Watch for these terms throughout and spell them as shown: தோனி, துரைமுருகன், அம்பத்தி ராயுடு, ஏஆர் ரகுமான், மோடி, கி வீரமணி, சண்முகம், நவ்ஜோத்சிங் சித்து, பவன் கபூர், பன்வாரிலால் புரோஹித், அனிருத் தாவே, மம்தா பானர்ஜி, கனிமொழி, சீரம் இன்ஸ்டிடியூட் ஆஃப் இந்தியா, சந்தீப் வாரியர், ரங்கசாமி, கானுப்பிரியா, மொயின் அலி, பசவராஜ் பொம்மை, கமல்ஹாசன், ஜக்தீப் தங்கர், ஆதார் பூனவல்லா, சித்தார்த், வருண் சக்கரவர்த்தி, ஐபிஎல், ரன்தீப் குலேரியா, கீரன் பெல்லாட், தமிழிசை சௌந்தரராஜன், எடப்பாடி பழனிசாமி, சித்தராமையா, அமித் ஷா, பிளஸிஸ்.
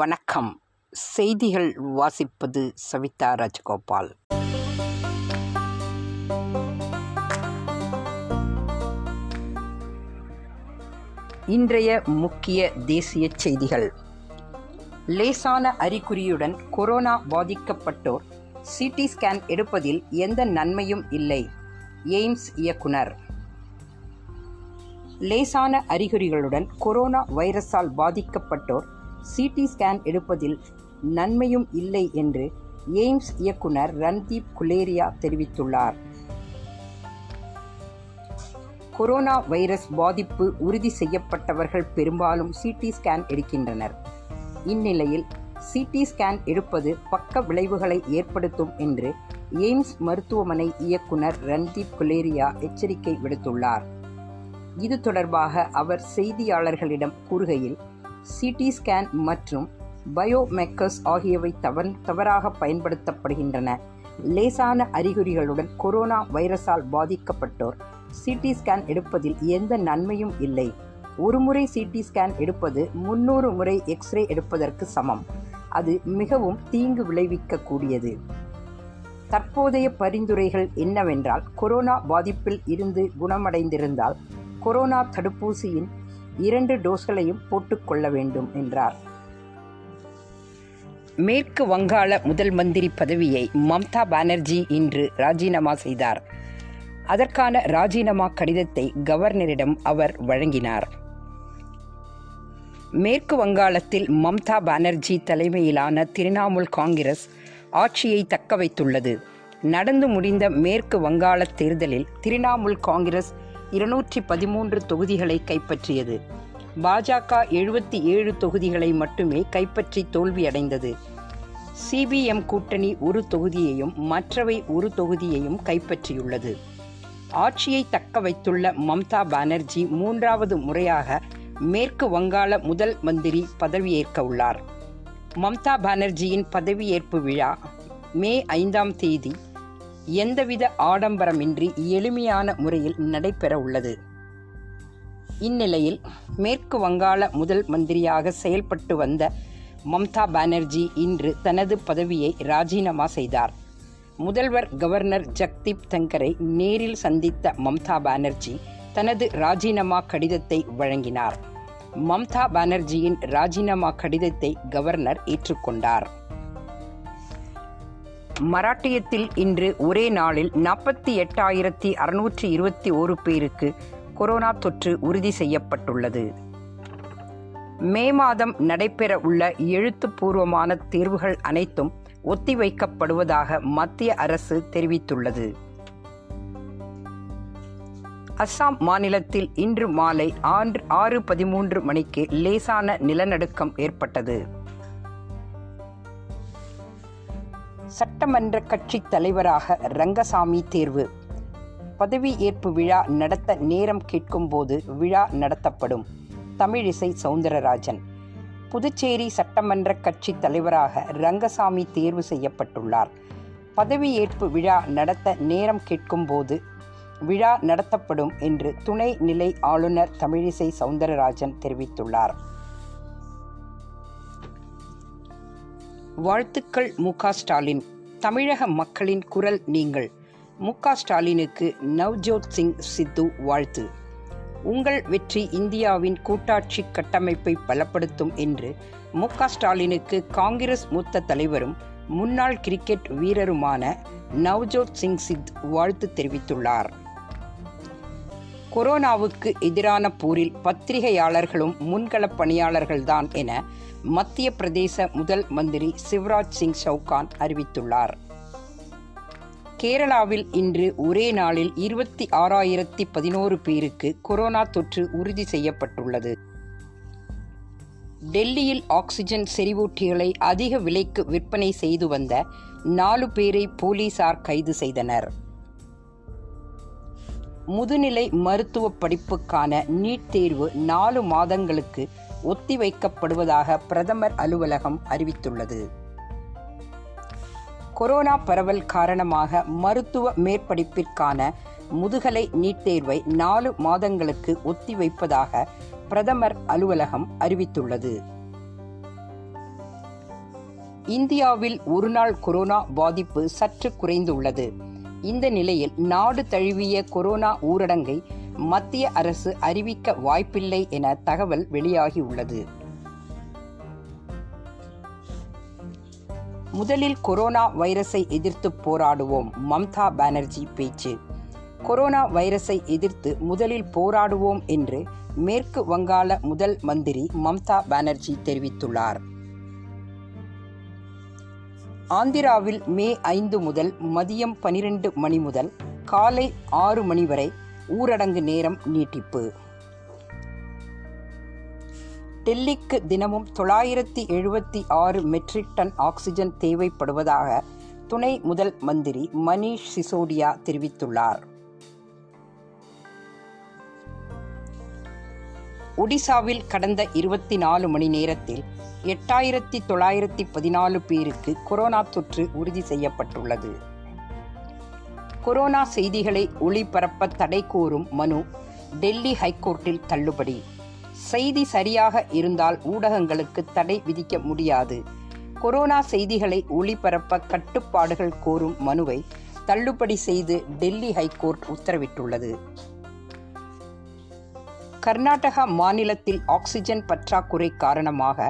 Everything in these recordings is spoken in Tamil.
வணக்கம். செய்திகள் வாசிப்பது சவிதா ராஜகோபால். இன்றைய முக்கிய தேசிய செய்திகள். லேசான அறிகுறியுடன் கொரோனா பாதிக்கப்பட்டோர் சிடி ஸ்கேன் எடுப்பதில் எந்த நன்மையும் இல்லை, எய்ம்ஸ் இயக்குனர். லேசான அறிகுறிகளுடன் கொரோனா வைரஸால் பாதிக்கப்பட்டோர் சிடி ஸ்கேன் எடுப்பதில் நன்மையும் இல்லை என்று எய்ம்ஸ் இயக்குனர் ரன்தீப் குலேரியா தெரிவித்துள்ளார். கொரோனா வைரஸ் பாதிப்பு உறுதி செய்யப்பட்டவர்கள் பெரும்பாலும் சிடி ஸ்கேன் எடுக்கின்றனர். இந்நிலையில் சிடி ஸ்கேன் எடுப்பது பக்க விளைவுகளை ஏற்படுத்தும் என்று எய்ம்ஸ் மருத்துவமனை இயக்குனர் ரன்தீப் குலேரியா எச்சரிக்கை விடுத்துள்ளார். இது தொடர்பாக அவர் செய்தியாளர்களிடம் கூறுகையில், சிடி ஸ்கேன் மற்றும் பயோமெக்கர்ஸ் ஆகியவை தவறாக பயன்படுத்தப்படுகின்றன. லேசான அறிகுறிகளுடன் கொரோனா வைரஸால் பாதிக்கப்பட்டோர் சிடி ஸ்கேன் எடுப்பதில் எந்த நன்மையும் இல்லை. ஒருமுறை சிடி ஸ்கேன் எடுப்பது 300 முறை எக்ஸ்ரே எடுப்பதற்கு சமம். அது மிகவும் தீங்கு விளைவிக்கக்கூடியது. தற்போதைய பரிந்துரைகள் என்னவென்றால், கொரோனா பாதிப்பில் இருந்து குணமடைந்திருந்தால் கொரோனா தடுப்பூசியின் 2 டோஸ்களையும் போட்டுக்கொள்ள வேண்டும் என்றார். மேற்கு வங்காள முதல் மந்திரி பதவியை மம்தா பானர்ஜி இன்று ராஜினாமா செய்தார். அதற்கான ராஜினாமா கடிதத்தை கவர்னரிடம் அவர் வழங்கினார். மேற்கு வங்காளத்தில் மம்தா பானர்ஜி தலைமையிலான திரிணாமுல் காங்கிரஸ் ஆட்சியை தக்க வைத்துள்ளது. நடந்து முடிந்த மேற்கு வங்காள தேர்தலில் திரிணாமுல் காங்கிரஸ் 213 தொகுதிகளை கைப்பற்றியது. பாஜக 77 தொகுதிகளை மட்டுமே கைப்பற்றி தோல்வியடைந்தது. சிபிஎம் கூட்டணி 1 தொகுதியையும் மற்றவை 1 தொகுதியையும் கைப்பற்றியுள்ளது. ஆட்சியை தக்க வைத்துள்ள மம்தா பானர்ஜி 3வது முறையாக மேற்கு வங்காள முதல் மந்திரி பதவியேற்க உள்ளார். மம்தா பானர்ஜியின் பதவியேற்பு விழா மே 5ஆம் தேதி எந்தவித ஆடம்பரமின்றி எளிமையான முறையில் நடைபெற உள்ளது. இந்நிலையில் மேற்கு வங்காள முதல் மந்திரியாக செயல்பட்டு வந்த மம்தா பானர்ஜி இன்று தனது பதவியை ராஜினாமா செய்தார். முதல்வர் கவர்னர் ஜக்தீப் தங்கரை நேரில் சந்தித்த மம்தா பானர்ஜி தனது ராஜினாமா கடிதத்தை வழங்கினார். மம்தா பானர்ஜியின் ராஜினாமா கடிதத்தை கவர்னர் ஏற்றுக்கொண்டார். மராட்டியத்தில் இன்று ஒரே நாளில் 48,621 பேருக்கு கொரோனா தொற்று உறுதி செய்யப்பட்டுள்ளது. மே மாதம் நடைபெற உள்ள எழுத்துப்பூர்வமான தேர்வுகள் அனைத்தும் ஒத்திவைக்கப்படுவதாக மத்திய அரசு தெரிவித்துள்ளது. அஸ்ஸாம் மாநிலத்தில் இன்று மாலை 6:13 மணிக்கு லேசான நிலநடுக்கம் ஏற்பட்டது. சட்டமன்ற கட்சி தலைவராக ரங்கசாமி தேர்வு. பதவியேற்பு விழா நடத்த நேரம் கேட்கும்போது விழா நடத்தப்படும் தமிழிசை சௌந்தரராஜன். புதுச்சேரி சட்டமன்ற கட்சி தலைவராக ரங்கசாமி தேர்வு செய்யப்பட்டுள்ளார். பதவியேற்பு விழா நடத்த நேரம் கேட்கும்போது விழா நடத்தப்படும் என்று துணை நிலை ஆளுநர் தமிழிசை சௌந்தரராஜன் தெரிவித்துள்ளார். வாழ்த்துக்கள் மு க ஸ்டாலின். தமிழக மக்களின் குரல் நீங்கள். மு க ஸ்டாலினுக்கு நவ்ஜோத்சிங் சித்து வாழ்த்து. உங்கள் வெற்றி இந்தியாவின் கூட்டாட்சி கட்டமைப்பை பலப்படுத்தும் என்று மு க ஸ்டாலினுக்கு காங்கிரஸ் மூத்த தலைவரும் முன்னாள் கிரிக்கெட் வீரருமான நவ்ஜோத்சிங் சித்து வாழ்த்து தெரிவித்துள்ளார். கொரோனாவுக்கு எதிரான போரில் பத்திரிகையாளர்களும் முன்களப் பணியாளர்கள்தான் என மத்திய பிரதேச முதல் மந்திரி சிவராஜ் சிங் சௌகான் அறிவித்துள்ளார். கேரளாவில் இன்று ஒரே நாளில் 26,011 பேருக்கு கொரோனா தொற்று உறுதி செய்யப்பட்டுள்ளது. டெல்லியில் ஆக்சிஜன் செறிவூட்டிகளை அதிக விலைக்கு விற்பனை செய்து வந்த 4 பேரை போலீசார் கைது செய்தனர். முதுநிலை மருத்துவ படிப்புக்கான நீட் தேர்வு 4 மாதங்களுக்கு ஒத்திவைக்கப்படுவதாக பிரதமர் அலுவலகம் அறிவித்துள்ளது. கொரோனா பரவல் காரணமாக மருத்துவ மேற்படிப்பிற்கான முதுகலை நீட் தேர்வை 4 மாதங்களுக்கு ஒத்திவைப்பதாக பிரதமர் அலுவலகம் அறிவித்துள்ளது. இந்தியாவில் ஒருநாள் கொரோனா பாதிப்பு சற்று குறைந்துள்ளது. இந்த நிலையில் நாடு தழுவிய கொரோனா ஊரடங்கை மத்திய அரசு அறிவிக்க வாய்ப்பில்லை என தகவல் வெளியாகியுள்ளது. முதலில் கொரோனா வைரஸை எதிர்த்து போராடுவோம், மம்தா பானர்ஜி பேச்சு. கொரோனா வைரஸை எதிர்த்து முதலில் போராடுவோம் என்று மேற்கு வங்காள முதல் மந்திரி மம்தா பானர்ஜி தெரிவித்துள்ளார். ஆந்திராவில் மே 5 முதல் மதியம் 12 மணி முதல் காலை 6 மணி வரை ஊரடங்கு நேரம் நீட்டிப்பு. டெல்லிக்கு தினமும் 976 மெட்ரிக் டன் ஆக்சிஜன் தேவைப்படுவதாக துணை முதல் மந்திரி மணீஷ் சிசோடியா தெரிவித்துள்ளார். ஒடிசாவில் கடந்த 24 மணி நேரத்தில் 8914 பேருக்கு கொரோனா தொற்று உறுதி செய்யப்பட்டுள்ளது. கொரோனா செய்திகளை ஒளிபரப்ப தடை கோரும் மனு டெல்லி ஹைகோர்ட்டில் தள்ளுபடி. செய்தி சரியாக இருந்தால் ஊடகங்களுக்கு தடை விதிக்க முடியாது. கொரோனா செய்திகளை ஒளிபரப்ப கட்டுப்பாடுகள் கோரும் மனுவை தள்ளுபடி செய்து டெல்லி ஹைகோர்ட் உத்தரவிட்டுள்ளது. கர்நாடகா மாநிலத்தில் ஆக்சிஜன் பற்றாக்குறை காரணமாக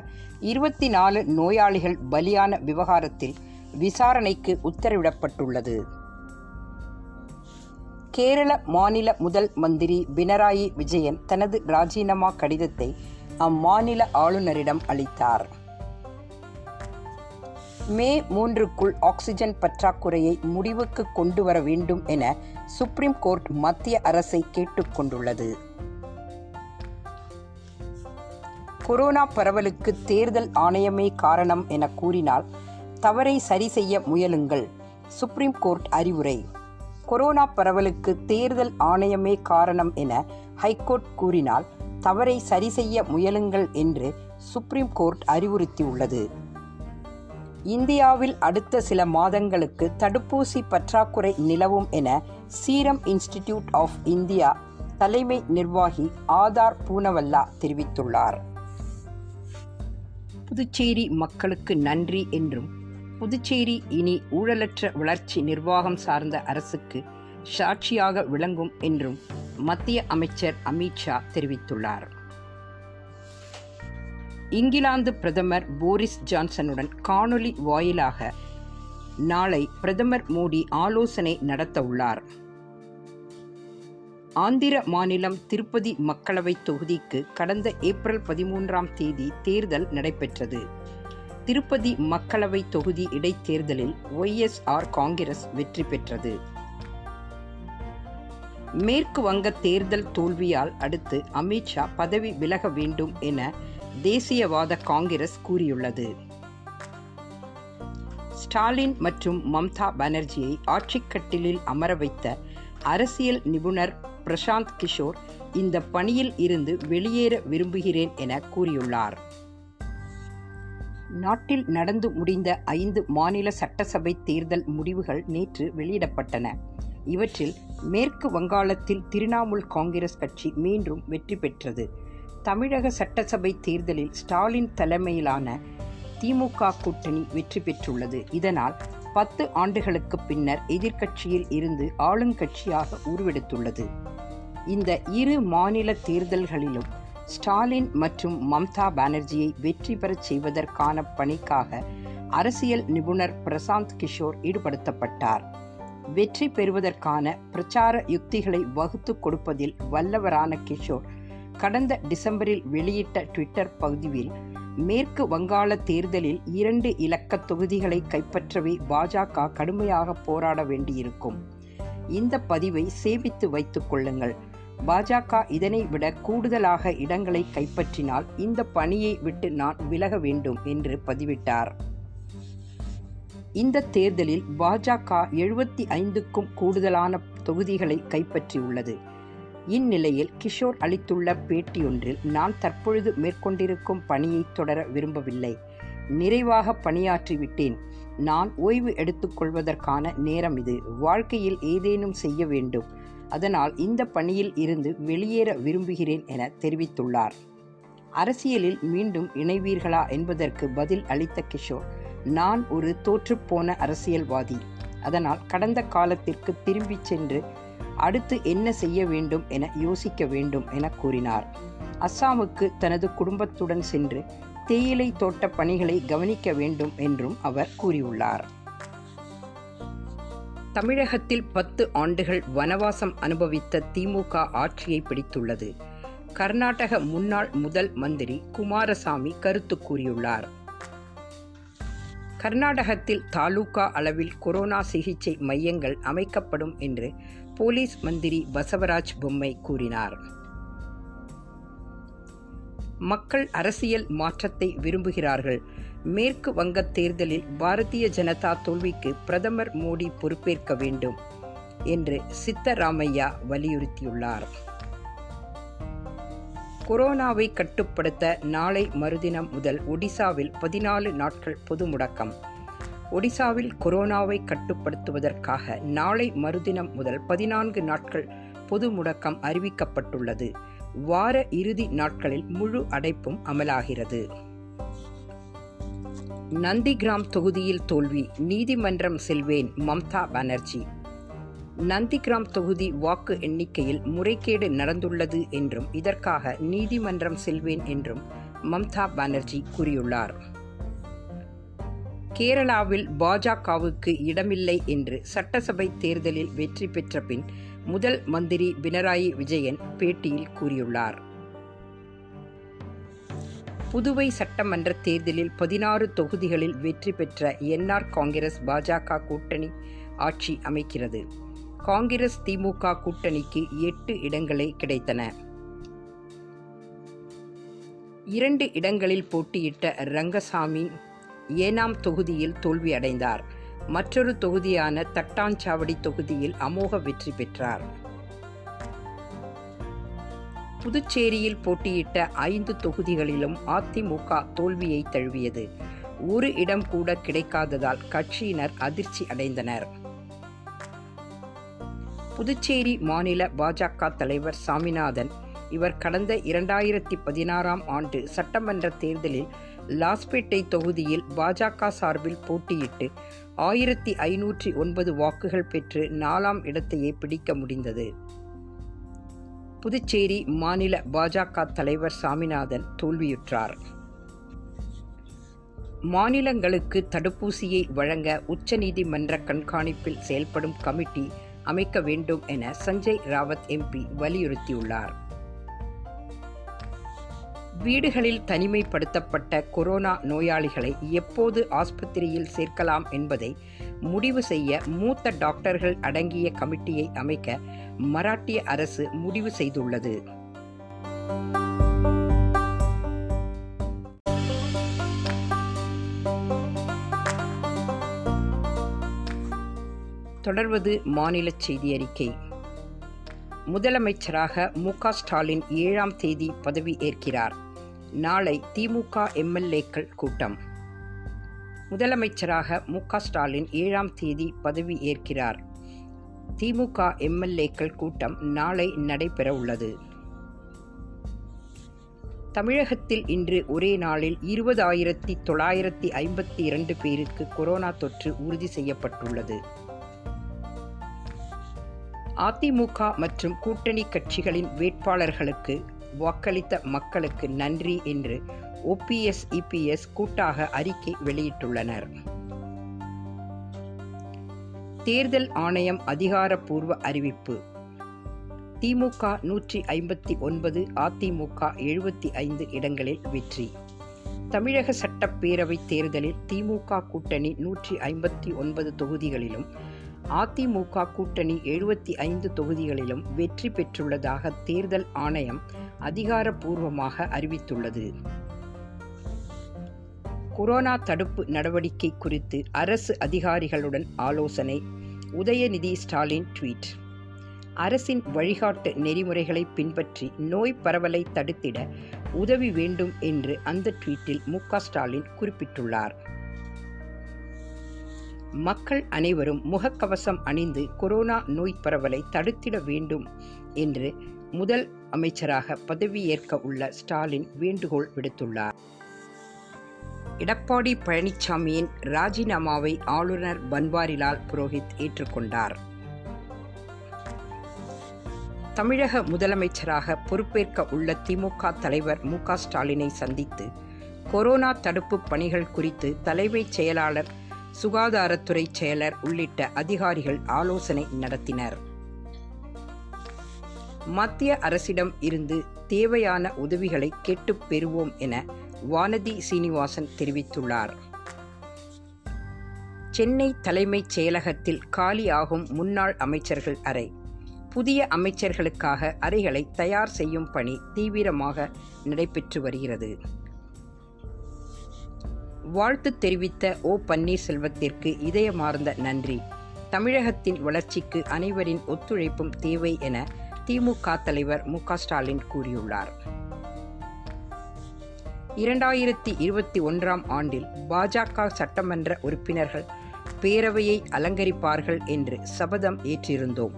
24 நோயாளிகள் பலியான விவகாரத்தில் விசாரணைக்கு உத்தரவிடப்பட்டுள்ளது. கேரள மாநில முதல் மந்திரி பினராயி விஜயன் தனது ராஜினாமா கடிதத்தை அம்மாநில ஆளுநரிடம் அளித்தார். மே 3க்குள் ஆக்சிஜன் பற்றாக்குறையை முடிவுக்கு கொண்டு வர வேண்டும் என சுப்ரீம் கோர்ட் மத்திய அரசை கேட்டுக்கொண்டுள்ளது. கொரோனா பரவலுக்கு தேர்தல் ஆணையமே காரணம் என கூறினால் தவறை சரி செய்ய முயலுங்கள், சுப்ரீம் கோர்ட் அறிவுரை. கொரோனா பரவலுக்கு தேர்தல் ஆணையமே காரணம் என ஹைகோர்ட் கூறினால் தவறை சரி செய்ய முயலுங்கள் என்று சுப்ரீம் கோர்ட் அறிவுறுத்தியுள்ளது. இந்தியாவில் அடுத்த சில மாதங்களுக்கு தடுப்பூசி பற்றாக்குறை நிலவும் என சீரம் இன்ஸ்டிடியூட் ஆஃப் இந்தியா தலைமை நிர்வாகி ஆதார் பூனவல்லா தெரிவித்துள்ளார். புதுச்சேரி மக்களுக்கு நன்றி என்றும் புதுச்சேரி இனி ஊழலற்ற வளர்ச்சி நிர்வாகம் சார்ந்த அரசுக்கு சாட்சியாக விளங்கும் என்றும் மத்திய அமைச்சர் அமித் ஷா தெரிவித்துள்ளார். இங்கிலாந்து பிரதமர் போரிஸ் ஜான்சனுடன் காணொலி வாயிலாக நாளை பிரதமர் மோடி ஆலோசனை நடத்தவுள்ளார். ஆந்திர மாநிலம் திருப்பதி மக்களவை தொகுதிக்கு கடந்த ஏப்ரல் 13ஆம் தேதி தேர்தல் நடைபெற்றது. திருப்பதி மக்களவை தொகுதி இடைத்தேர்தலில் ஒய்எஸ்ஆர் காங்கிரஸ் வெற்றி பெற்றது. மேற்கு வங்க தேர்தல் தோல்வியால் அடுத்து அமித் ஷா பதவி விலக வேண்டும் என தேசியவாத காங்கிரஸ் கூறியுள்ளது. ஸ்டாலின் மற்றும் மம்தா பானர்ஜியை ஆட்சிக்கட்டிலில் அமர வைத்த அரசியல் நிபுணர் பிரசாந்த் கிஷோர் இந்த பணியில் இருந்து வெளியேற விரும்புகிறேன் என கூறியுள்ளார். நாட்டில் நடந்து முடிந்த 5 மாநில சட்டசபை தேர்தல் முடிவுகள் நேற்று வெளியிடப்பட்டன. இவற்றில் மேற்கு வங்காளத்தில் திரிணாமுல் காங்கிரஸ் கட்சி மீண்டும் வெற்றி பெற்றது. தமிழக சட்டசபை தேர்தலில் ஸ்டாலின் தலைமையிலான திமுக கூட்டணி வெற்றி பெற்றுள்ளது. இதனால் 10 ஆண்டுகளுக்கு பின்னர் எதிர்க்கட்சியில் இருந்து ஆளுங்கட்சியாக உருவெடுத்துள்ளது. இந்த 2 மாநில தேர்தல்களிலும் ஸ்டாலின் மற்றும் மம்தா பானர்ஜியை வெற்றி பெறச் செய்வதற்கான பணிக்காக அரசியல் நிபுணர் பிரசாந்த் கிஷோர் ஈடுபடுத்தப்பட்டார். வெற்றி பெறுவதற்கான பிரச்சார யுக்திகளை வகுத்து கொடுப்பதில் வல்லவரான கிஷோர் கடந்த டிசம்பரில் வெளியிட்ட ட்விட்டர் பகுதியில் மேற்கு வங்காள தேர்தலில் 2 இலக்க தொகுதிகளை கைப்பற்றவே பாஜக கடுமையாக போராட வேண்டியிருக்கும். இந்த பதிவை சேமித்து வைத்துக் கொள்ளுங்கள். பாஜக இதனை விட கூடுதலாக இடங்களை கைப்பற்றினால் இந்த பணியை விட்டு நான் விலக வேண்டும் என்று பதிவிட்டார். இந்த தேர்தலில் பாஜக 75க்கும் கூடுதலான தொகுதிகளை கைப்பற்றியுள்ளது. இந்நிலையில் கிஷோர் அளித்துள்ள பேட்டியொன்றில், நான் தற்பொழுது மேற்கொண்டிருக்கும் பணியை தொடர விரும்பவில்லை, நிறைவாக பணியாற்றிவிட்டேன், நான் ஓய்வு எடுத்துக்கொள்வதற்கான நேரம் இது, வாழ்க்கையில் ஏதேனும் செய்ய வேண்டும், அதனால் இந்த பணியில் இருந்து வெளியேற விரும்புகிறேன் என தெரிவித்துள்ளார். அரசியலில் மீண்டும் இணைவீர்களா என்பதற்கு பதில் அளித்த கிஷோர், நான் ஒரு தோற்றுப்போன அரசியல்வாதி, அதனால் கடந்த காலத்திற்கு திரும்பி சென்று அடுத்து என்ன செய்ய வேண்டும் என யோசிக்க வேண்டும் என கூறினார். அஸ்ஸாமுக்கு தனது குடும்பத்துடன் சென்று தேயிலை தோட்ட பணிகளை கவனிக்க வேண்டும் என்றும் அவர் கூறியுள்ளார். தமிழகத்தில் 10 ஆண்டுகள் வனவாசம் அனுபவித்த திமுக ஆட்சியை பிடித்துள்ளது. கர்நாடக முன்னாள் முதல் மந்திரி குமாரசாமி கருத்து கூறியுள்ளார். கர்நாடகத்தில் தாலுகா அளவில் கொரோனா சிகிச்சை மையங்கள் அமைக்கப்படும் என்று போலீஸ் மந்திரி பசவராஜ் பொம்மை கூறினார். மக்கள் அரசியல் மாற்றத்தை விரும்புகிறார்கள். மேற்கு வங்க தேர்தலில் பாரதிய ஜனதா தோல்விக்கு பிரதமர் மோடி பொறுப்பேற்க வேண்டும் என்று சித்தராமையா வலியுறுத்தியுள்ளார். கொரோனாவை கட்டுப்படுத்த நாளை மறுதினம் முதல் ஒடிசாவில் 14 நாட்கள் பொது முடக்கம். ஒடிசாவில் கொரோனாவை கட்டுப்படுத்துவதற்காக நாளை மறுதினம் முதல் 14 நாட்கள் பொது முடக்கம் அறிவிக்கப்பட்டுள்ளது. வார இறுதி நாட்களில் முழு அடைப்பும் அமலாகிறது. நந்திகிராம் தொகுதியில் தோல்வி, நீதிமன்றம் செல்வேன் மம்தா பானர்ஜி. நந்திகிராம் தொகுதி வாக்கு எண்ணிக்கையில் முறைகேடு நடந்துள்ளது என்றும் இதற்காக நீதிமன்றம் செல்வேன் என்றும் மம்தா பானர்ஜி கூறியுள்ளார். கேரளாவில் பாஜகவுக்கு இடமில்லை என்று சட்டசபை தேர்தலில் வெற்றி பெற்ற பின் முதல் மந்திரி பினராயி விஜயன் பேட்டியில் கூறியுள்ளார். புதுவை சட்டமன்ற தேர்தலில் 16 தொகுதிகளில் வெற்றி பெற்ற என்ஆர் காங்கிரஸ் பாஜக கூட்டணி ஆட்சி அமைக்கிறது. காங்கிரஸ் திமுக கூட்டணிக்கு 8 இடங்களே கிடைத்தன. 2 இடங்களில் போட்டியிட்ட ரங்கசாமி ஏனாம் தொகுதியில் தோல்வியடைந்தார். மற்றொரு தொகுதியான தட்டாஞ்சாவடி தொகுதியில் அமோக வெற்றி பெற்றார். புதுச்சேரியில் போட்டியிட்ட 5 தொகுதிகளிலும் அதிமுக தோல்வியை தழுவியது. 1 இடம் கூட கிடைக்காததால் கட்சியினர் அதிர்ச்சி அடைந்தனர். புதுச்சேரி மாநில பாஜக தலைவர் சாமிநாதன், இவர் கடந்த 2016ஆம் ஆண்டு சட்டமன்ற தேர்தலில் லாஸ்பேட்டை தொகுதியில் பாஜக சார்பில் போட்டியிட்டு 1509 வாக்குகள் பெற்று 4ஆம் இடத்தையே பிடிக்க முடிந்தது. புதுச்சேரி மாநில பாஜக தலைவர் சாமிநாதன் தோல்வியுற்றார். மாநிலங்களுக்கு தடுப்பூசியை வழங்க உச்சநீதிமன்ற கண்காணிப்பில் செயல்படும் கமிட்டி அமைக்க வேண்டும் என சஞ்சய் ராவத் எம்பி வலியுறுத்தியுள்ளார். வீடுகளில் தனிமைப்படுத்தப்பட்ட கொரோனா நோயாளிகளை எப்போது ஆஸ்பத்திரியில் சேர்க்கலாம் என்பதை முடிவு செய்ய மூத்த டாக்டர்கள் அடங்கிய கமிட்டியை அமைக்க மராட்டிய அரசு முடிவு செய்துள்ளது. தொடர்வது மாநில செய்தி அறிக்கை. முதலமைச்சராக மு க ஸ்டாலின் 7ஆம் தேதி பதவி ஏற்கிறார். நாளை திமுக எம்எல்ஏக்கள் கூட்டம். முதலமைச்சராக மு க ஸ்டாலின் 7ஆம் தேதி பதவி ஏற்கிறார். திமுக எம்எல்ஏக்கள் கூட்டம் நாளை நடைபெற உள்ளது. தமிழகத்தில் இன்று ஒரே நாளில் 20,952 பேருக்கு கொரோனா தொற்று உறுதி செய்யப்பட்டுள்ளது. அதிமுக மற்றும் கூட்டணி கட்சிகளின் வேட்பாளர்களுக்கு வாக்களித்த மக்களுக்கு நன்றி என்று ஓபிஎஸ் இபிஎஸ் கூட்டாக அறிக்கை வெளியிட்டுள்ளனர். தேர்தல் ஆணையம் அதிகாரப்பூர்வ அறிவிப்பு. திமுக 159, அதிமுக 75 இடங்களில் வெற்றி. தமிழக சட்டப்பேரவை தேர்தலில் திமுக கூட்டணி 159 தொகுதிகளிலும் அதிமுக கூட்டணி 75 தொகுதிகளிலும் வெற்றி பெற்றுள்ளதாக தேர்தல் ஆணையம் அதிகாரப்பூர்வமாக அறிவித்துள்ளது. கொரோனா தடுப்பு நடவடிக்கை குறித்து அரசு அதிகாரிகளுடன் ஆலோசனை, உதயநிதி ஸ்டாலின் ட்வீட். அரசின் வழிகாட்டு நெறிமுறைகளை பின்பற்றி நோய் பரவலை தடுத்திட உதவி வேண்டும் என்று அந்த ட்வீட்டில் மு க ஸ்டாலின் குறிப்பிட்டுள்ளார். மக்கள் அனைவரும் முகக்கவசம் அணிந்து கொரோனா நோய் பரவலை தடுத்திட வேண்டும் என்று முதல் அமைச்சராக பதவியேற்க உள்ள ஸ்டாலின் வேண்டுகோள் விடுத்துள்ளார். எடப்பாடி பழனிசாமியின் ராஜினாமாவை ஆளுநர் பன்வாரிலால் புரோஹித் ஏற்றுக்கொண்டார். தமிழக முதலமைச்சராக பொறுப்பேற்க உள்ள திமுக தலைவர் மு க ஸ்டாலினை சந்தித்து கொரோனா தடுப்பு பணிகள் குறித்து தலைமைச் செயலாளர், சுகாதாரத்துறை செயலர் உள்ளிட்ட அதிகாரிகள் ஆலோசனை நடத்தினர். மத்திய அரசிடம் இருந்து தேவையான உதவிகளை கேட்டுப் பெறுவோம் என வானதி சீனிவாசன் தெரிவித்துள்ளார். சென்னை தலைமைச் செயலகத்தில் காலியாகும் முன்னாள் அமைச்சர்கள் அறை, புதிய அமைச்சர்களுக்காக அறைகளை தயார் செய்யும் பணி தீவிரமாக நடைபெற்று வருகிறது. வாழ்த்து தெரிவித்த ஓ பன்னீர்செல்வத்திற்கு இதயமார்ந்த நன்றி. தமிழகத்தின் வளர்ச்சிக்கு அனைவரின் ஒத்துழைப்பும் தேவை என திமுக தலைவர் மு க ஸ்டாலின் கூறியுள்ளார். 2021 ஆண்டில் பாஜக சட்டமன்ற உறுப்பினர்கள் பேரவையை அலங்கரிப்பார்கள் என்று சபதம் ஏற்றிருந்தோம்.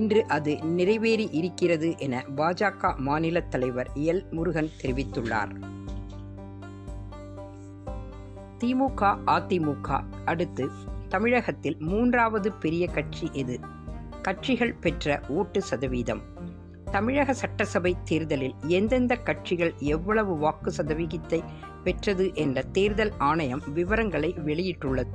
இன்று அது நிறைவேறி இருக்கிறது என பாஜக மாநில தலைவர் எல் முருகன் தெரிவித்துள்ளார். திமுக, அதிமுக அடுத்து தமிழகத்தில் மூன்றாவது பெரிய கட்சி எது? கட்சிகள் பெற்ற ஓட்டு சதவீதம். தமிழக சட்டசபை தேர்தலில் எந்தெந்த கட்சிகள் எவ்வளவு வாக்கு சதவிகிதத்தை பெற்றது என்ற தேர்தல் ஆணையம் விவரங்களை வெளியிட்டுள்ளது.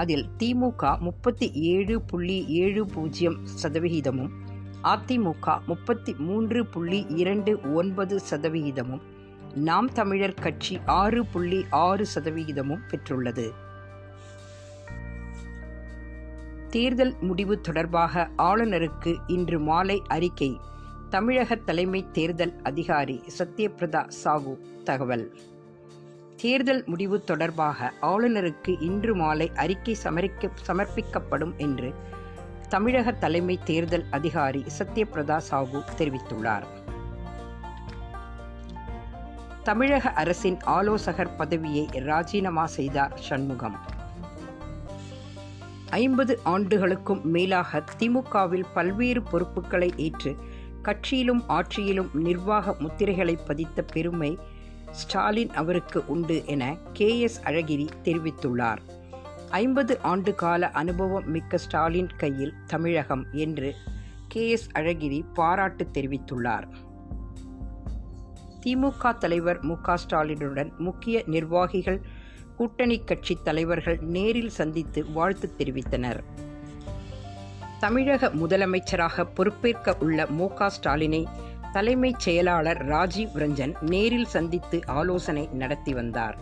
அதில் திமுக 37.70%, அதிமுக 33.29%, நாம் தமிழர் கட்சி 6.6% பெற்றுள்ளது. தேர்தல் முடிவு தொடர்பாக ஆளுநருக்கு இன்று மாலை அறிக்கை, தமிழக தலைமை தேர்தல் அதிகாரி சத்யபிரதா சாஹூ தகவல். தேர்தல் முடிவு தொடர்பாக ஆளுநருக்கு இன்று மாலை அறிக்கை சமர்ப்பிக்கப்படும் என்று தமிழக தலைமை தேர்தல் அதிகாரி சத்யபிரதா சாஹூ தெரிவித்துள்ளார். தமிழக அரசின் ஆலோசகர் பதவியை ராஜினாமா செய்தார் சண்முகம். 50 ஆண்டுகளுக்கும் மேலாக திமுகவில் பல்வேறு பொறுப்புகளை ஏற்று கட்சியிலும் ஆட்சியிலும் நிர்வாக முத்திரைகளை பதித்த பெருமை ஸ்டாலின் அவருக்கு உண்டு என கே எஸ் அழகிரி தெரிவித்துள்ளார். 50 ஆண்டு கால அனுபவம் மிக்க ஸ்டாலின் கையில் தமிழகம் என்று கே எஸ் அழகிரி பாராட்டு தெரிவித்துள்ளார். திமுக தலைவர் மு க ஸ்டாலினுடன் முக்கிய நிர்வாகிகள், கூட்டணி கட்சி தலைவர்கள் நேரில் சந்தித்து வாழ்த்து தெரிவித்தனர். தமிழக முதலமைச்சராக பொறுப்பேற்க உள்ள மு க ஸ்டாலினை தலைமைச் செயலாளர் ராஜீவ் ரஞ்சன் நேரில் சந்தித்து ஆலோசனை நடத்தி வந்தார்.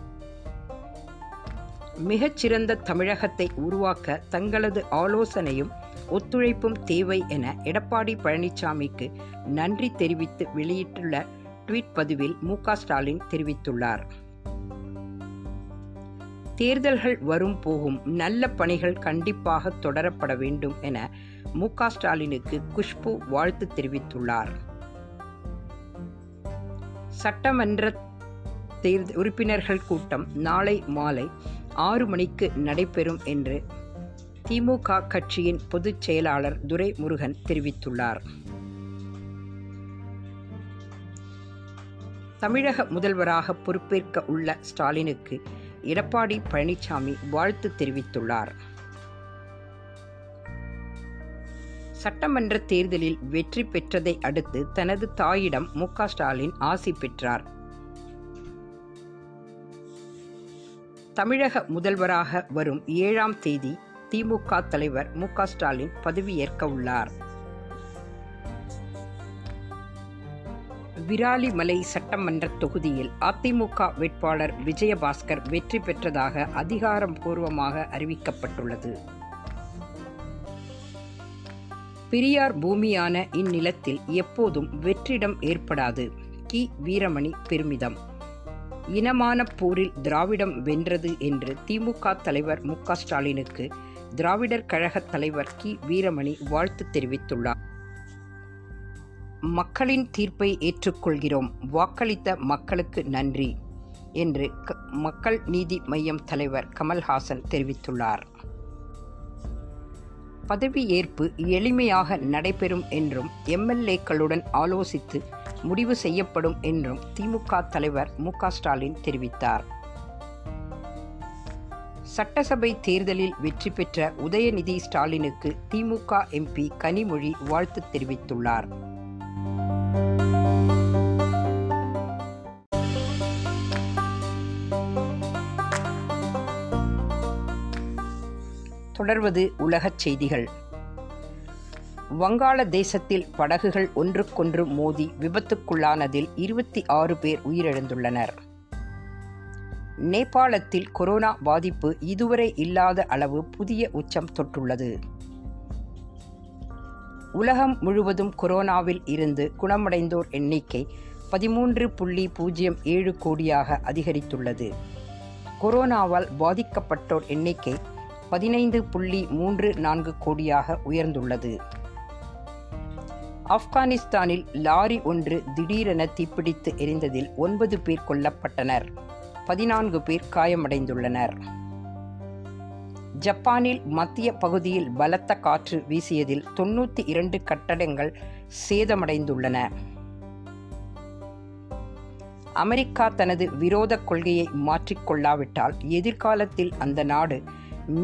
மிகச்சிறந்த தமிழகத்தை உருவாக்க தங்களது ஆலோசனையும் ஒத்துழைப்பும் தேவை என எடப்பாடி பழனிசாமிக்கு நன்றி தெரிவித்து வெளியிட்டுள்ள ட்வீட் பதிவில் மு க ஸ்டாலின் தெரிவித்துள்ளார். தேர்தல்கள் வரும் போகும், நல்ல பணிகள் கண்டிப்பாக தொடரப்பட வேண்டும் என மு க ஸ்டாலினுக்கு குஷ்பு வாழ்த்து தெரிவித்துள்ளார். சட்டமன்ற உறுப்பினர்கள் கூட்டம் நாளை மாலை 6 மணிக்கு நடைபெறும் என்று திமுக கட்சியின் பொதுச் செயலாளர் துரைமுருகன் தெரிவித்துள்ளார். தமிழக முதல்வராக பொறுப்பேற்க உள்ள ஸ்டாலினுக்கு எடப்பாடி பழனிசாமி வாழ்த்து தெரிவித்துள்ளார். சட்டமன்ற தேர்தலில் வெற்றி பெற்றதை அடுத்து தனது தாயிடம் மு க ஸ்டாலின் ஆசி பெற்றார். தமிழக முதல்வராக வரும் 7ஆம் தேதி திமுக தலைவர் மு க ஸ்டாலின் பதவியேற்க உள்ளார். விராலிமலை சட்டமன்ற தொகுதியில் அதிமுக வேட்பாளர் விஜயபாஸ்கர் வெற்றி பெற்றதாக அதிகாரப்பூர்வமாக அறிவிக்கப்பட்டுள்ளது. பெரியார் பூமியான இந்நிலத்தில் எப்போதும் வெற்றிடம் ஏற்படாது, கி வீரமணி பெருமிதம். இனமான போரில் திராவிடம் வென்றது என்று திமுக தலைவர் மு க ஸ்டாலினுக்கு திராவிடர் கழக தலைவர் கி வீரமணி வாழ்த்து தெரிவித்துள்ளார். மக்களின் தீர்ப்பை ஏற்றுக்கொள்கிறோம், வாக்களித்த மக்களுக்கு நன்றி என்று மக்கள் நீதி மய்யம் தலைவர் கமல்ஹாசன் தெரிவித்துள்ளார். பதவியேற்பு எளிமையாக நடைபெறும் என்றும் எம்எல்ஏக்களுடன் ஆலோசித்து முடிவு செய்யப்படும் என்றும் திமுக தலைவர் மு க ஸ்டாலின் தெரிவித்தார். சட்டசபை தேர்தலில் வெற்றி பெற்ற உதயநிதி ஸ்டாலினுக்கு திமுக எம்பி கனிமொழி வாழ்த்து தெரிவித்துள்ளார். தொடர்வது உலகச் செய்திகள். வங்காளதேசத்தில் படகுகள் ஒன்றுக்கொன்று மோதி விபத்துக்குள்ளானதில் 26 பேர் உயிரிழந்துள்ளனர். நேபாளத்தில் கொரோனா பாதிப்பு இதுவரை இல்லாத அளவு புதிய உச்சம் தொட்டுள்ளது. உலகம் முழுவதும் கொரோனாவில் இருந்து குணமடைந்தோர் எண்ணிக்கை 13.07 கோடியாக அதிகரித்துள்ளது. கொரோனாவால் பாதிக்கப்பட்டோர் எண்ணிக்கை 15.34 கோடியாக உயர்ந்துள்ளது. ஆப்கானிஸ்தானில் லாரி ஒன்று திடீரென தீப்பிடித்து எரிந்ததில் 9 பேர் கொல்லப்பட்டனர். 14 பேர் காயமடைந்துள்ளனர். ஜப்பானில் மத்திய பகுதியில் பலத்த காற்று வீசியதில் 92 கட்டடங்கள் சேதமடைந்துள்ளன. அமெரிக்கா தனது விரோத கொள்கையை மாற்றிக்கொள்ளாவிட்டால் எதிர்காலத்தில் அந்த நாடு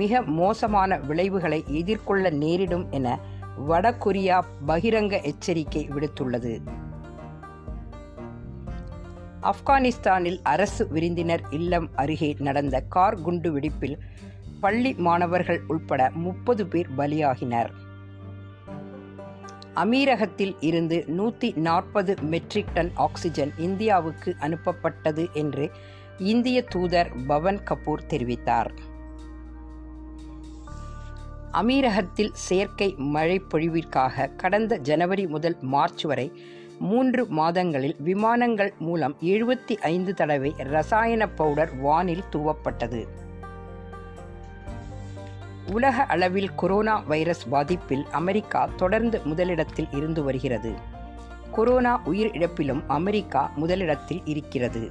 மிக மோசமான விளைவுகளை எதிர்கொள்ள நேரிடும் என வடகொரியா பகிரங்க எச்சரிக்கை விடுத்துள்ளது. ஆப்கானிஸ்தானில் அரசு விருந்தினர் இல்லம் அருகே நடந்த கார் குண்டு வெடிப்பில் பள்ளி மாணவர்கள் உட்பட 30 பேர் பலியாகினர். அமீரகத்தில் இருந்து 140 மெட்ரிக் டன் ஆக்சிஜன் இந்தியாவுக்கு அனுப்பப்பட்டது என்று இந்திய தூதர் பவன் கபூர் தெரிவித்தார். அமீரகத்தில் செயற்கை மழை பொழிவிற்காக கடந்த ஜனவரி முதல் மார்ச் வரை 3 மாதங்களில் விமானங்கள் மூலம் 75 தடவை இரசாயன பவுடர் வானில் தூவப்பட்டது. உலக அளவில் கொரோனா வைரஸ் பாதிப்பில் அமெரிக்கா தொடர்ந்து முதலிடத்தில் இருந்து வருகிறது. கொரோனா உயிரிழப்பிலும் அமெரிக்கா முதலிடத்தில் இருக்கிறது.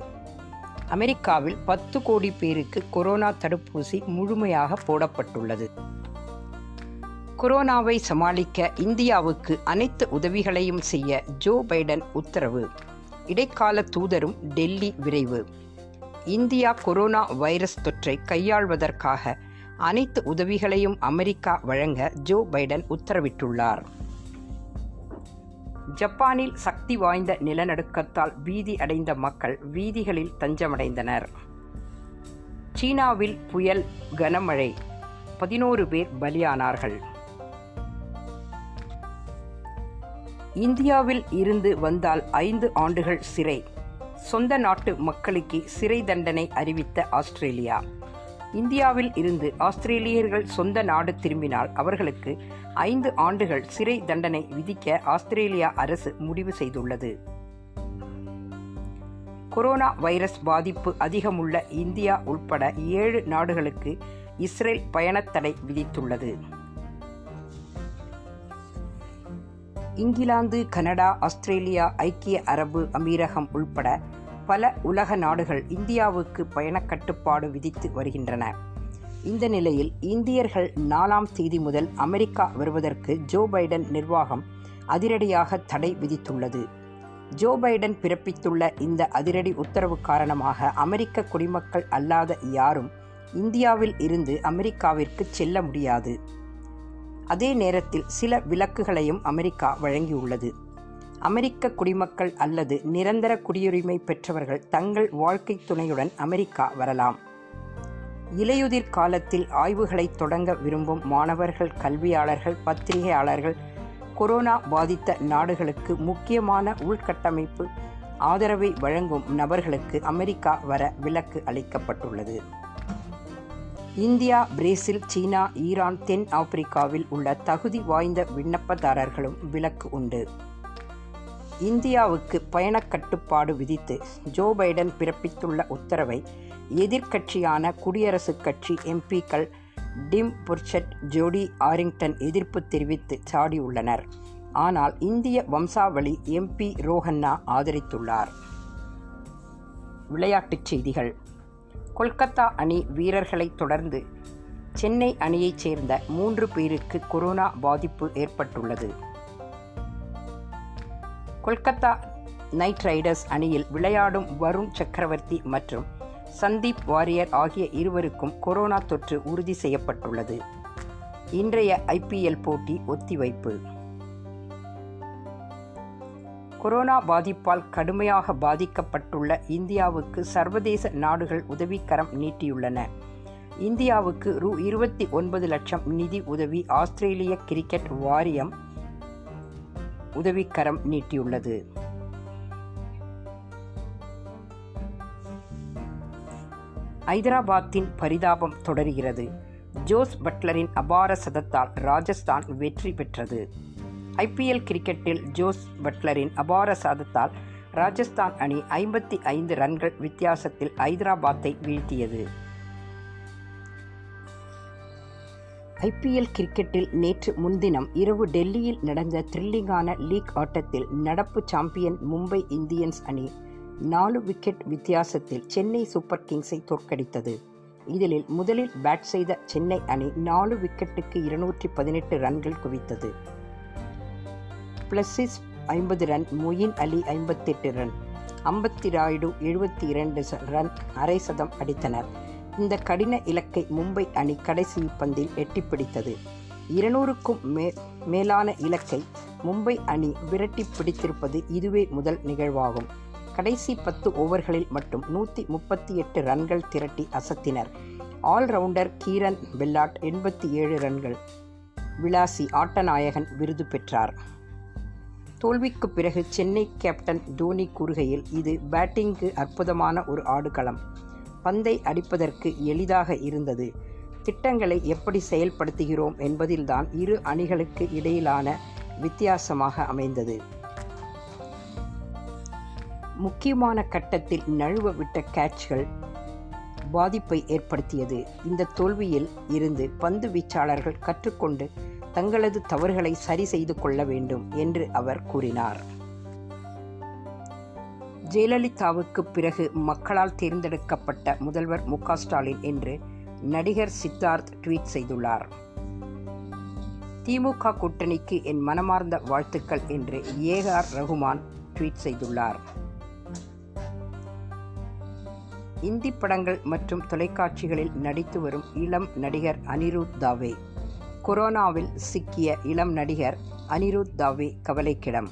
அமெரிக்காவில் 10 கோடி பேருக்கு கொரோனா தடுப்பூசி முழுமையாக போடப்பட்டுள்ளது. கொரோனாவை சமாளிக்க இந்தியாவுக்கு அனைத்து உதவிகளையும் செய்ய ஜோ பைடன் உத்தரவு. இடைக்கால தூதரும் டெல்லி விரைவு. இந்தியா கொரோனா வைரஸ் தொற்றை கையாள்வதற்காக அனைத்து உதவிகளையும் அமெரிக்கா வழங்க ஜோ பைடன் உத்தரவிட்டுள்ளார். ஜப்பானில் சக்தி வாய்ந்த நிலநடுக்கத்தால் பீதி அடைந்த மக்கள் வீதிகளில் தஞ்சமடைந்தனர். சீனாவில் புயல் கனமழை, 11 பேர் பலியானார்கள். இந்தியாவில் இருந்து வந்தால் 5 ஆண்டுகள் சிறை, சொந்த நாட்டு மக்களுக்கு சிறை தண்டனை அறிவித்த ஆஸ்திரேலியா. இந்தியாவில் இருந்து ஆஸ்திரேலியர்கள் சொந்த நாடு திரும்பினால் அவர்களுக்கு 5 ஆண்டுகள் சிறை தண்டனை விதிக்க ஆஸ்திரேலியா அரசு முடிவு செய்துள்ளது. கொரோனா வைரஸ் பாதிப்பு அதிகமுள்ள இந்தியா உட்பட 7 நாடுகளுக்கு இஸ்ரேல் பயணத்தடை விதித்துள்ளது. இங்கிலாந்து, கனடா, ஆஸ்திரேலியா, ஐக்கிய அரபு அமீரகம் உள்பட பல உலக நாடுகள் இந்தியாவுக்கு பயணக்கட்டுப்பாடு விதித்து வருகின்றன. இந்த நிலையில் இந்தியர்கள் 4ஆம் தேதி முதல் அமெரிக்கா வருவதற்கு ஜோ பைடன் நிர்வாகம் அதிரடியாக தடை விதித்துள்ளது. ஜோ பைடன் பிறப்பித்துள்ள இந்த அதிரடி உத்தரவு காரணமாக அமெரிக்க குடிமக்கள் அல்லாத யாரும் இந்தியாவில் இருந்து அமெரிக்காவிற்கு செல்ல முடியாது. அதே நேரத்தில் சில விலக்குகளையும் அமெரிக்கா வழங்கியுள்ளது. அமெரிக்க குடிமக்கள் அல்லது நிரந்தர குடியுரிமை பெற்றவர்கள் தங்கள் வாழ்க்கை துணையுடன் அமெரிக்கா வரலாம். இலையுதிர் காலத்தில் ஆய்வுகளை தொடங்க விரும்பும் மாணவர்கள், கல்வியாளர்கள், பத்திரிகையாளர்கள் கொரோனா பாதித்த நாடுகளுக்கு முக்கியமான உள்கட்டமைப்பு ஆதரவை வழங்கும் நபர்களுக்கு அமெரிக்கா வர விலக்கு அளிக்கப்பட்டுள்ளது. இந்தியா, பிரேசில், சீனா, ஈரான், தென் ஆப்பிரிக்காவில் உள்ள தகுதி வாய்ந்த விண்ணப்பதாரர்களும் விலக்கு உண்டு. இந்தியாவுக்கு பயணக்கட்டுப்பாடு விதித்து ஜோ பைடன் பிறப்பித்துள்ள உத்தரவை எதிர்க்கட்சியான குடியரசுக் கட்சி எம்பிக்கள் டிம் புர்ச்சட், ஜோடி ஆரிங்டன் எதிர்ப்பு தெரிவித்து சாடியுள்ளனர். ஆனால் இந்திய வம்சாவளி எம்பி ரோஹன்னா ஆதரித்துள்ளார். விளையாட்டுச் செய்திகள். கொல்கத்தா அணி வீரர்களை தொடர்ந்து சென்னை அணியைச் சேர்ந்த 3 பேருக்கு கொரோனா பாதிப்பு ஏற்பட்டுள்ளது. கொல்கத்தா நைட் ரைடர்ஸ் அணியில் விளையாடும் வருண் சக்கரவர்த்தி மற்றும் சந்தீப் வாரியர் ஆகிய இருவருக்கும் கொரோனா தொற்று உறுதி செய்யப்பட்டுள்ளது. இன்றைய ஐபிஎல் போட்டி ஒத்திவைப்பு. கொரோனா பாதிப்பால் கடுமையாக பாதிக்கப்பட்டுள்ள இந்தியாவுக்கு சர்வதேச நாடுகள் உதவிக்கரம் நீட்டியுள்ளன. இந்தியாவுக்கு ரூ 29 லட்சம் நிதி உதவி ஆஸ்திரேலிய கிரிக்கெட் வாரியம் உதவிக்கரம் நீட்டியுள்ளது. ஐதராபாத்தின் பரிதாபம் தொடர்கிறது. ஜோஸ் பட்லரின் அபார சதத்தால் ராஜஸ்தான் வெற்றி பெற்றது. ஐபிஎல் கிரிக்கெட்டில் ஜோஸ் பட்லரின் அபார சதத்தால் ராஜஸ்தான் அணி 55 ரன்கள் வித்தியாசத்தில் ஐதராபாத்தை வீழ்த்தியது. ஐபிஎல் கிரிக்கெட்டில் நேற்று முன்தினம் இரவு டெல்லியில் நடந்த த்ரில்லிங்கான லீக் ஆட்டத்தில் நடப்பு சாம்பியன் மும்பை இந்தியன்ஸ் அணி 4 விக்கெட் வித்தியாசத்தில் சென்னை சூப்பர் கிங்ஸை தோற்கடித்தது. இதில் முதலில் பேட் செய்த சென்னை அணி 4 விக்கெட்டுக்கு 218 ரன்கள் குவித்தது. பிளஸிஸ் 50 run, மொயின் அலி 58 run, அம்பத்தி ராயுடு 72 run அரைசதம் அடித்தனர். இந்த கடின இலக்கை மும்பை அணி கடைசி பந்தில் எட்டி பிடித்தது. 200க்கும் மேலான இலக்கை மும்பை அணி விரட்டி பிடித்திருப்பது இதுவே முதல் நிகழ்வாகும். கடைசி 10 ஓவர்களில் மட்டும் 138 ரன்கள் திரட்டி அசத்தினர். ஆல்ரவுண்டர் கீரன் பெல்லாட் 87 ரன்கள் விளாசி ஆட்டநாயகன் விருது பெற்றார். தோல்விக்கு பிறகு சென்னை கேப்டன் தோனி கூறுகையில், இது பேட்டிங்கு அற்புதமான ஒரு ஆடுகளம். பந்தை அடிப்பதற்கு எளிதாக இருந்தது. திட்டங்களை எப்படி செயல்படுத்துகிறோம் என்பதில்தான் இரு அணிகளுக்கு இடையிலான வித்தியாசமாக அமைந்தது. முக்கியமான கட்டத்தில் நழுவ விட்ட கேட்ச்கள் பாதிப்பை ஏற்படுத்தியது. இந்த தோல்வியில் இருந்து பந்து வீச்சாளர்கள் கற்றுக்கொண்டு தங்களது தவறுகளை சரி செய்து கொள்ள வேண்டும் என்று அவர் கூறினார். ஜெயலலிதாவுக்கு பிறகு மக்களால் தேர்ந்தெடுக்கப்பட்ட முதல்வர் மு க ஸ்டாலின் என்று நடிகர் சித்தார்த் ட்வீட் செய்துள்ளார். திமுக கூட்டணிக்கு என் மனமார்ந்த வாழ்த்துக்கள் என்று ஏஆர் ரகுமான் ட்வீட் செய்துள்ளார். இந்தி படங்கள் மற்றும் தொலைக்காட்சிகளில் நடித்து வரும் இளம் நடிகர் அனிருத் தாவே. கொரோனாவில் சிக்கிய இளம் நடிகர் அனிருத் தாவே கவலைக்கிடம்.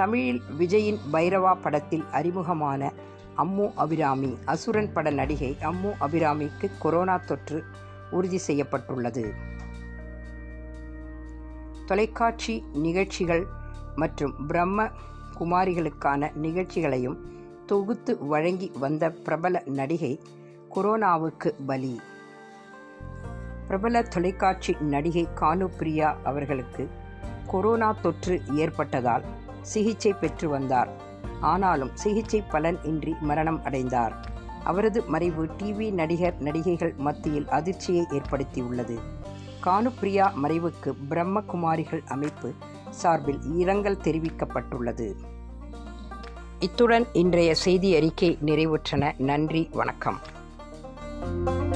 தமிழில் விஜயின் பைரவா படத்தில் அறிமுகமான அம்மு அபிராமி. அசுரன் பட நடிகை அம்மு அபிராமிக்கு கொரோனா தொற்று உறுதி செய்யப்பட்டுள்ளது. தொலைக்காட்சி நிகழ்ச்சிகள் மற்றும் பிரம்ம குமாரிகளுக்கான நிகழ்ச்சிகளையும் தொகுத்து வழங்கி வந்த பிரபல நடிகை கொரோனாவுக்கு பலி. பிரபல தொலைக்காட்சி நடிகை கானுப்பிரியா அவர்களுக்கு கொரோனா தொற்று ஏற்பட்டதால் சிகிச்சை பெற்று வந்தார். ஆனாலும் சிகிச்சை பலன் இன்றி மரணம் அடைந்தார். அவரது மறைவு டிவி நடிகர் நடிகைகள் மத்தியில் அதிர்ச்சியை ஏற்படுத்தியுள்ளது. கானுப்பிரியா மறைவுக்கு பிரம்ம குமாரிகள் அமைப்பு சார்பில் இரங்கல் தெரிவிக்கப்பட்டுள்ளது. இத்துடன் இன்றைய செய்தி அறிக்கை நிறைவுற்றன. நன்றி, வணக்கம்.